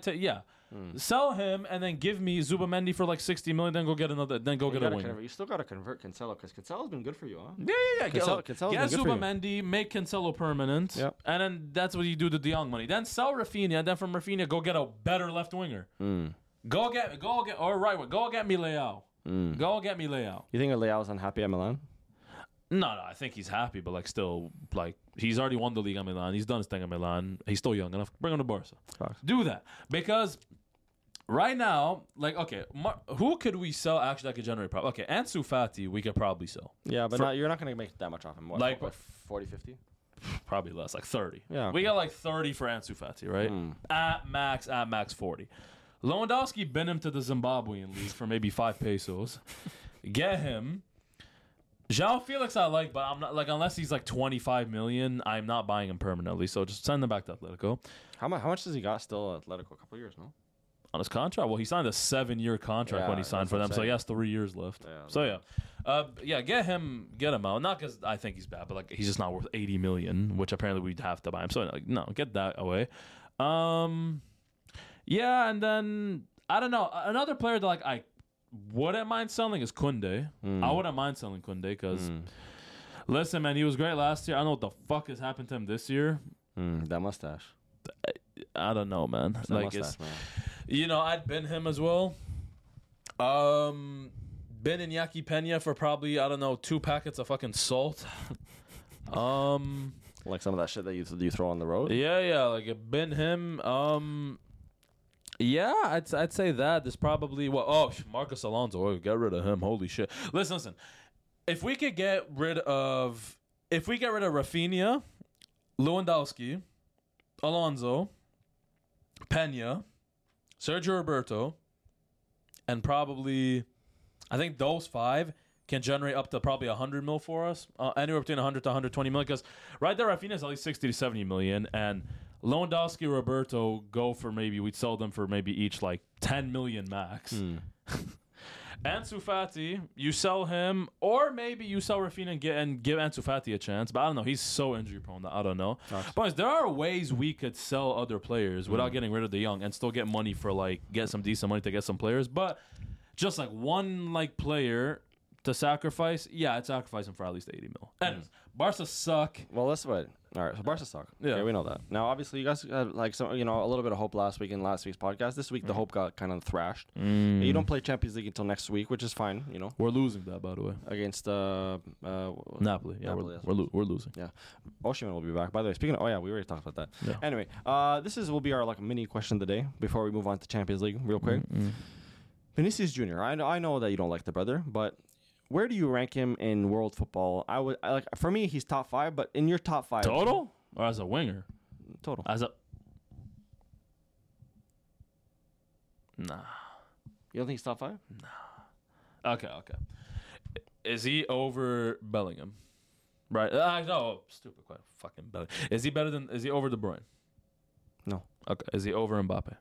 sell him and then give me Zubamendi for like 60 million. Then go get another. Then go get a winger. You still gotta convert Cancelo because Cancelo's been good for you, huh? Yeah. Get Zubamendi, make Cancelo permanent, and then that's what you do to De Jong money. Then sell Rafinha. Then from Rafinha, go get a better left winger. Go get or right winger. Go get Mileo. Go get me Leao. You think Leao's unhappy at Milan? No, I think he's happy, but still, he's already won the league at Milan. He's done his thing at Milan. He's still young enough. Bring him to Barca. Fox. Do that. Because right now, who could we sell actually that could generate profit? Okay, Ansu Fati we could probably sell. Yeah, but you're not going to make that much off him. What, like 40, 50? Probably less, like 30. Yeah. We got like 30 for Ansu Fati, right? At max 40. Lewandowski bent him to the Zimbabwean league for maybe 5 pesos. Get him. João Felix I like, but I'm not unless he's like 25 million, I'm not buying him permanently. So just send him back to Atletico. How much does he got still at Atletico? A couple of years, no? On his contract? Well, he signed a 7-year contract when he signed for them. So he has 3 years left. Yeah, get him out. Not because I think he's bad, but he's just not worth 80 million, which apparently we'd have to buy him. So no, get that away. Yeah, and then, I don't know, another player that I wouldn't mind selling is Koundé. I wouldn't mind selling Koundé because, listen, man, he was great last year. I don't know what the fuck has happened to him this year. That mustache. I don't know, man. It's man. You know, I'd bin him as well. Bin Iñaki Peña for probably, I don't know, 2 packets of fucking salt. Like some of that shit that you throw on the road? Yeah. Bin him. Yeah, I'd say that. There's probably what? Oh, Marcos Alonso. Oh, get rid of him. Holy shit. Listen. If we get rid of Rafinha, Lewandowski, Alonso, Peña, Sergio Roberto, and probably, I think those five can generate up to probably 100 mil for us. Anywhere between 100 to 120 million. Because right there, Rafinha is at least 60 to 70 million. And Lewandowski, Roberto go for maybe, we'd sell them for maybe each like 10 million max. Mm. Ansu Fati, you sell him, or maybe you sell Rafinha and give Ansu Fati a chance. But I don't know. He's so injury prone that I don't know. Gotcha. But there are ways we could sell other players without getting rid of the young and still get money for like, get some decent money to get some players. But just like one like player to sacrifice, yeah, I'd sacrifice him for at least 80 mil. And Barca suck. Well, that's what. All right, so Barca suck. Yeah, okay, we know that. Now, obviously, you guys had like some, you know, a little bit of hope last week in last week's podcast. This week, the hope got kind of thrashed. Mm. You don't play Champions League until next week, which is fine. You know, we're losing that, by the way, against Napoli. Yeah, Napoli, we're losing. Yeah, Osimhen will be back. By the way, speaking of, we already talked about that. Yeah. Anyway, this will be our like mini question of the day before we move on to Champions League, real quick. Mm-hmm. Vinicius Jr. I know that you don't like the brother, but where do you rank him in world football? For me, he's top five, but in your top five total or as a winger? Total. Nah. You don't think he's top five? Nah. Okay. Is he over Bellingham? Right. No. Stupid question. Fucking Bellingham. Is he over De Bruyne? No. Okay. Is he over Mbappe?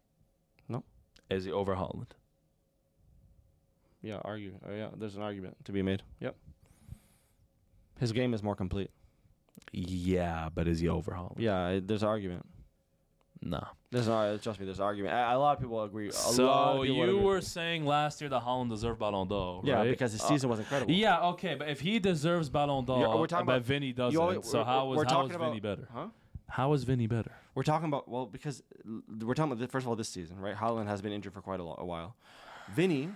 No. Is he over Haaland? Yeah, argue. Yeah, there's an argument to be made. Yep. His game is more complete. Yeah, but is he over Haaland? Yeah, there's an argument. No. Trust me, there's an argument. A lot of people agree. So you were saying last year that Haaland deserved Ballon d'Or, right? Yeah, because his season was incredible. Yeah, okay, but if he deserves Ballon d'Or, but Vinny doesn't, how is Vinny better? Huh? How is Vinny better? We're talking about, because first of all, this season, right? Haaland has been injured for quite a while. Vinny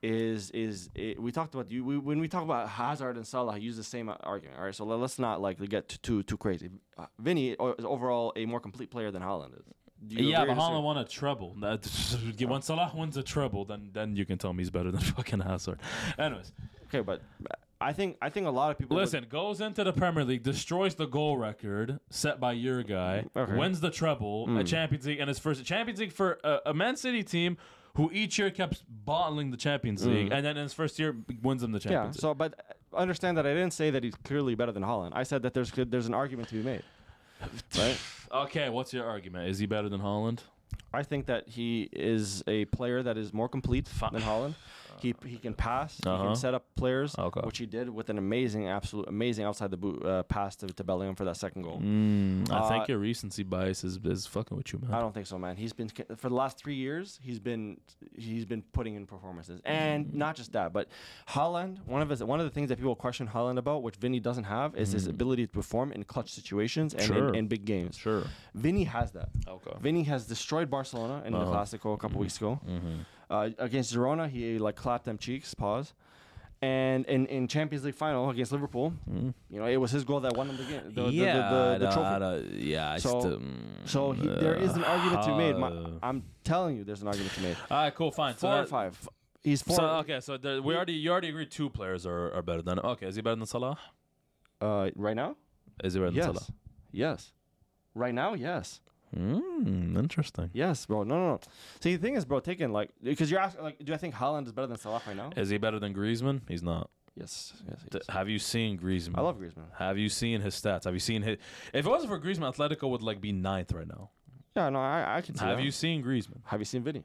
is we talked about when we talk about Hazard and Salah, use the same argument. All right, so let's not like get too crazy. Vinny is overall a more complete player than Haaland is. But Haaland won a treble. When Salah wins a treble, then you can tell me he's better than fucking Hazard. Anyways, okay, but I think a lot of people goes into the Premier League, destroys the goal record set by your guy, okay, wins the treble, a Champions League, and his first Champions League for a Man City team who each year kept bottling the Champions League, and then in his first year wins him the Champions League. So, but understand that I didn't say that he's clearly better than Haaland. I said that there's an argument to be made, right? Okay, what's your argument? Is he better than Haaland? I think that he is a player that is more complete than Haaland. He can pass, he can set up players, which he did with an amazing outside the boot pass to Bellingham for that second goal. I think your recency bias is fucking with you, man. I don't think so, man. He's been for the last 3 years. He's been putting in performances, and not just that, but Haaland. One of the things that people question Haaland about, which Vinny doesn't have, is his ability to perform in clutch situations and in big games. Sure, Vinny has that. Okay, Vinny has destroyed Barcelona in the Clásico a couple weeks ago. Mm-hmm. Against Girona, he clapped them cheeks. Pause. And in Champions League final against Liverpool, it was his goal that won him the game. The trophy. There is an argument to be made. I'm telling you, there's an argument to be made. All right, cool, fine. Four or five. He's four. You already agreed two players are better than him. Okay, is he better than Salah? Right now? Is he better than Salah? Yes. Right now, yes. Interesting. Yes, bro. No. See, the thing is, bro, taking because you're asking, do I think Haaland is better than Salah right now? Is he better than Griezmann? He's not. Yes. He is. Have you seen Griezmann? I love Griezmann. Have you seen his stats? Have you seen his? If it wasn't for Griezmann, Atletico would be ninth right now. Yeah, no, I can see. Have you seen Griezmann? Have you seen Vinny?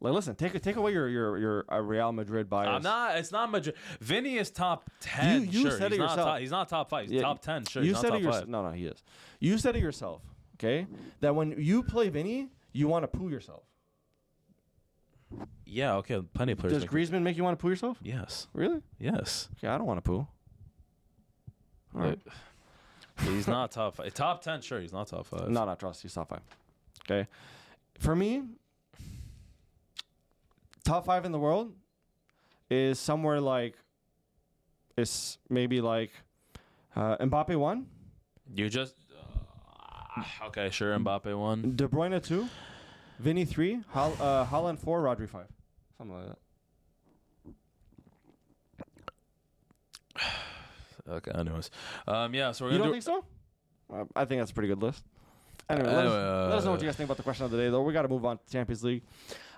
Listen, take away your Real Madrid bias. I'm not. It's not Madrid. Vinny is top 10. You said it yourself. He's not top five. He's top 10. Sure. You said it yourself. No, he is. You said it yourself. Okay, that when you play Vinny, you want to poo yourself. Yeah, okay, plenty of players. Does Griezmann make you want to poo yourself? Yes. Really? Yes. Okay, I don't want to poo. All right. He's not top five. Top 10, sure, he's not top five. No, trust. He's top five. Okay. For me, top five in the world is somewhere Mbappe one. Okay, sure, Mbappe 1. De Bruyne 2. Vinny 3, Haaland 4, Rodri 5. Something like that. Okay, anyways. Yeah, so we're going to You don't think so? I think that's a pretty good list. Anyway, let us know what you guys think about the question of the day, though. We got to move on to Champions League.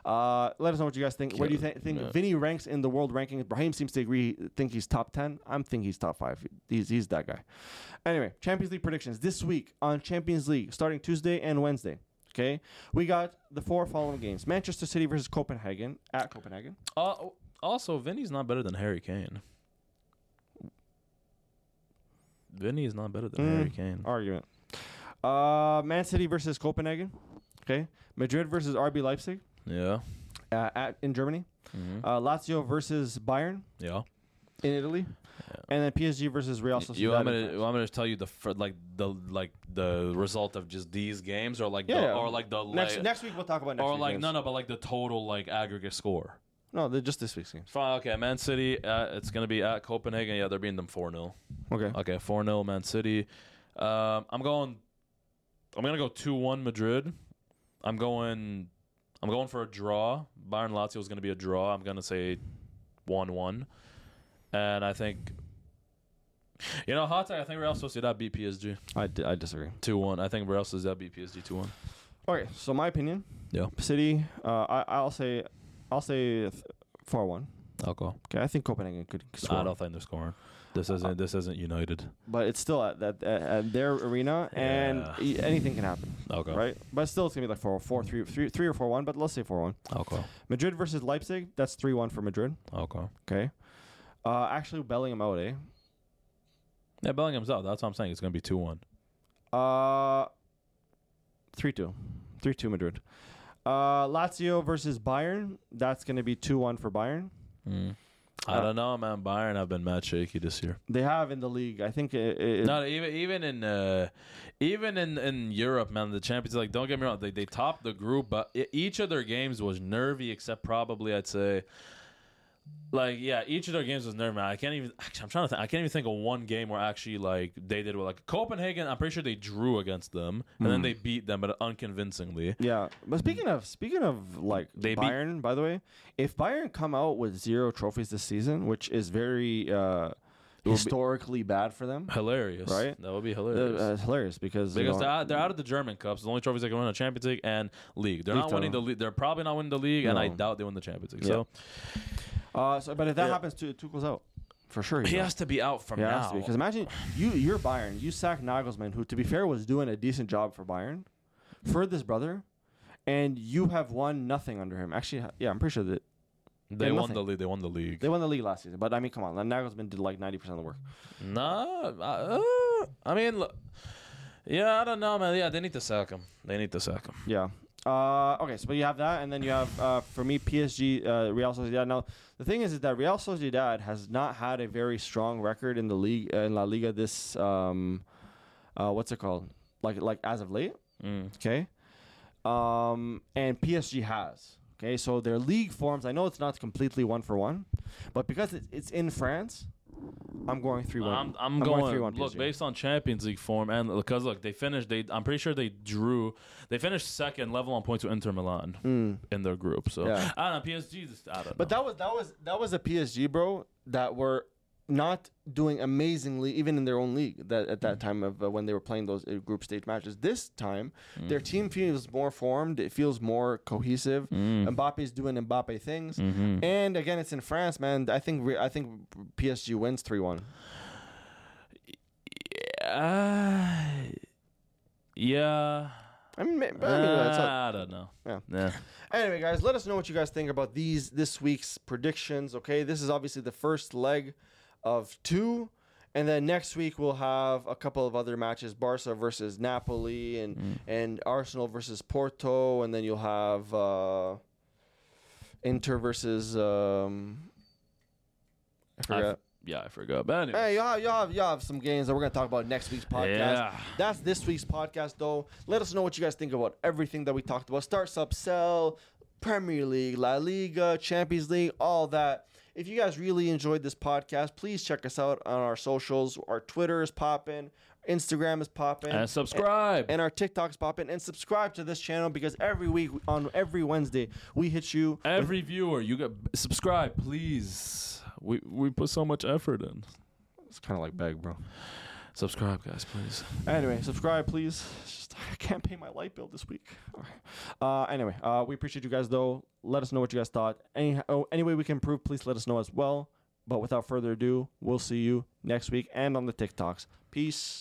Let us know what you guys think. Where do you think Vinny ranks in the world ranking? Brahim seems to agree. Think he's top 10. I'm thinking he's top 5. He's that guy. Anyway, Champions League predictions this week on Champions League, starting Tuesday and Wednesday. Okay, we got the four following games: Manchester City versus Copenhagen at Copenhagen. Also, Vinny's not better than Harry Kane. Vinny is not better than Harry Kane. Argument. Man City versus Copenhagen. Okay, Madrid versus RB Leipzig. Yeah. In Germany, Lazio versus Bayern. Yeah. In Italy, and then PSG versus Real Sociedad. I'm gonna tell you the result of just these games, or or like the next week we'll talk about next week. Or like games. No, but like the total aggregate score. No, they're just this week's games. Fine, okay. Man City, it's gonna be at Copenhagen. Yeah, they're beating them 4-0. Okay, 4-0 Man City. I'm gonna go 2-1 Madrid. I'm going for a draw. Bayern Lazio is gonna be a draw. I'm gonna say 1-1. And I think, hot take, I think Real Sociedad beat PSG. I disagree. 2-1. I think Real Sociedad beat PSG 2-1. Okay, so my opinion. Yeah. City. I'll say 4-1. I'll go. Okay, I think Copenhagen could score. I don't think they're scoring. This isn't United. But it's still at their arena, and anything can happen. Okay. Right? But still, it's going to be 4-3 or 4-1, but let's say 4-1. Okay. Madrid versus Leipzig, that's 3-1 for Madrid. Okay. Actually, Bellingham out, eh? Yeah, Bellingham's out. That's what I'm saying. It's going to be 2-1. 3-2. 3-2 Madrid. Lazio versus Bayern. That's going to be 2-1 for Bayern. I don't know, man. Bayern have been mad shaky this year. They have in the league. I think even in Europe, man. The Champions League. Don't get me wrong. They topped the group, but each of their games was nervy, except probably I'd say. Each of their games was nerve. I can't even think of one game where actually they did well. Copenhagen, I'm pretty sure they drew against them, and then they beat them, but unconvincingly. Yeah, but speaking of Bayern, by the way, if Bayern come out with 0 trophies this season, which is very historically bad for them, hilarious, right? That would be hilarious. Hilarious because they're out of the German Cups. The only trophies they can win are Champions League and League. They're not winning the league. They're probably not winning the league, and I doubt they win the Champions League. Yeah. So, but if that happens, Tuchel's out. For sure. He has to be out from now. Because imagine, you're Bayern. You sack Nagelsmann, who, to be fair, was doing a decent job for Bayern, for this brother, and you have won nothing under him. Actually, yeah, I'm pretty sure that... They won the league. They won the league last season. But, I mean, come on. Nagelsmann did 90% of the work. I don't know, man. Yeah, they need to sack him. Yeah. Okay, so you have that, and then you have, for me, PSG, Real Sociedad. Now, the thing is that Real Sociedad has not had a very strong record in the league, in La Liga this, what's it called? As of late, okay? And PSG has, okay? So their league forms, I know it's not completely 1-for-1, but because it's in France... I'm going 3-1. I'm going 3-1. Look, PSG. Based on Champions League form, and because they finished. I'm pretty sure they drew. They finished second, level on points with Inter Milan in their group. So I don't know. PSG. I don't know. But that was a PSG, bro. That were not doing amazingly even in their own league. That at that time of when they were playing those group stage matches. This time, their team feels more formed. It feels more cohesive. Mbappe's doing Mbappe things, and again, it's in France, man. I think PSG wins 3-1. Yeah. I don't know. Yeah. Anyway, guys, let us know what you guys think about this week's predictions. Okay, this is obviously the first leg of 2, and then next week we'll have a couple of other matches: Barca versus Napoli, and Arsenal versus Porto, and then you'll have Inter versus I forgot. But anyway. Hey, y'all have some games that we're gonna talk about next week's podcast. Yeah. That's this week's podcast, though. Let us know what you guys think about everything that we talked about: start, sub, sell, Premier League, La Liga, Champions League, all that. If you guys really enjoyed this podcast, please check us out on our socials. Our Twitter is popping. Instagram is popping. And subscribe. And our TikTok's popping. And subscribe to this channel because every week on every Wednesday, we hit you. Every viewer, you got subscribe, please. We put so much effort in. It's kind of like bag, bro. Subscribe, guys, please. Anyway, subscribe, please. It's just, I can't pay my light bill this week. Anyway, we appreciate you guys, though. Let us know what you guys thought. Any way we can improve, please let us know as well. But without further ado, we'll see you next week and on the TikToks. Peace.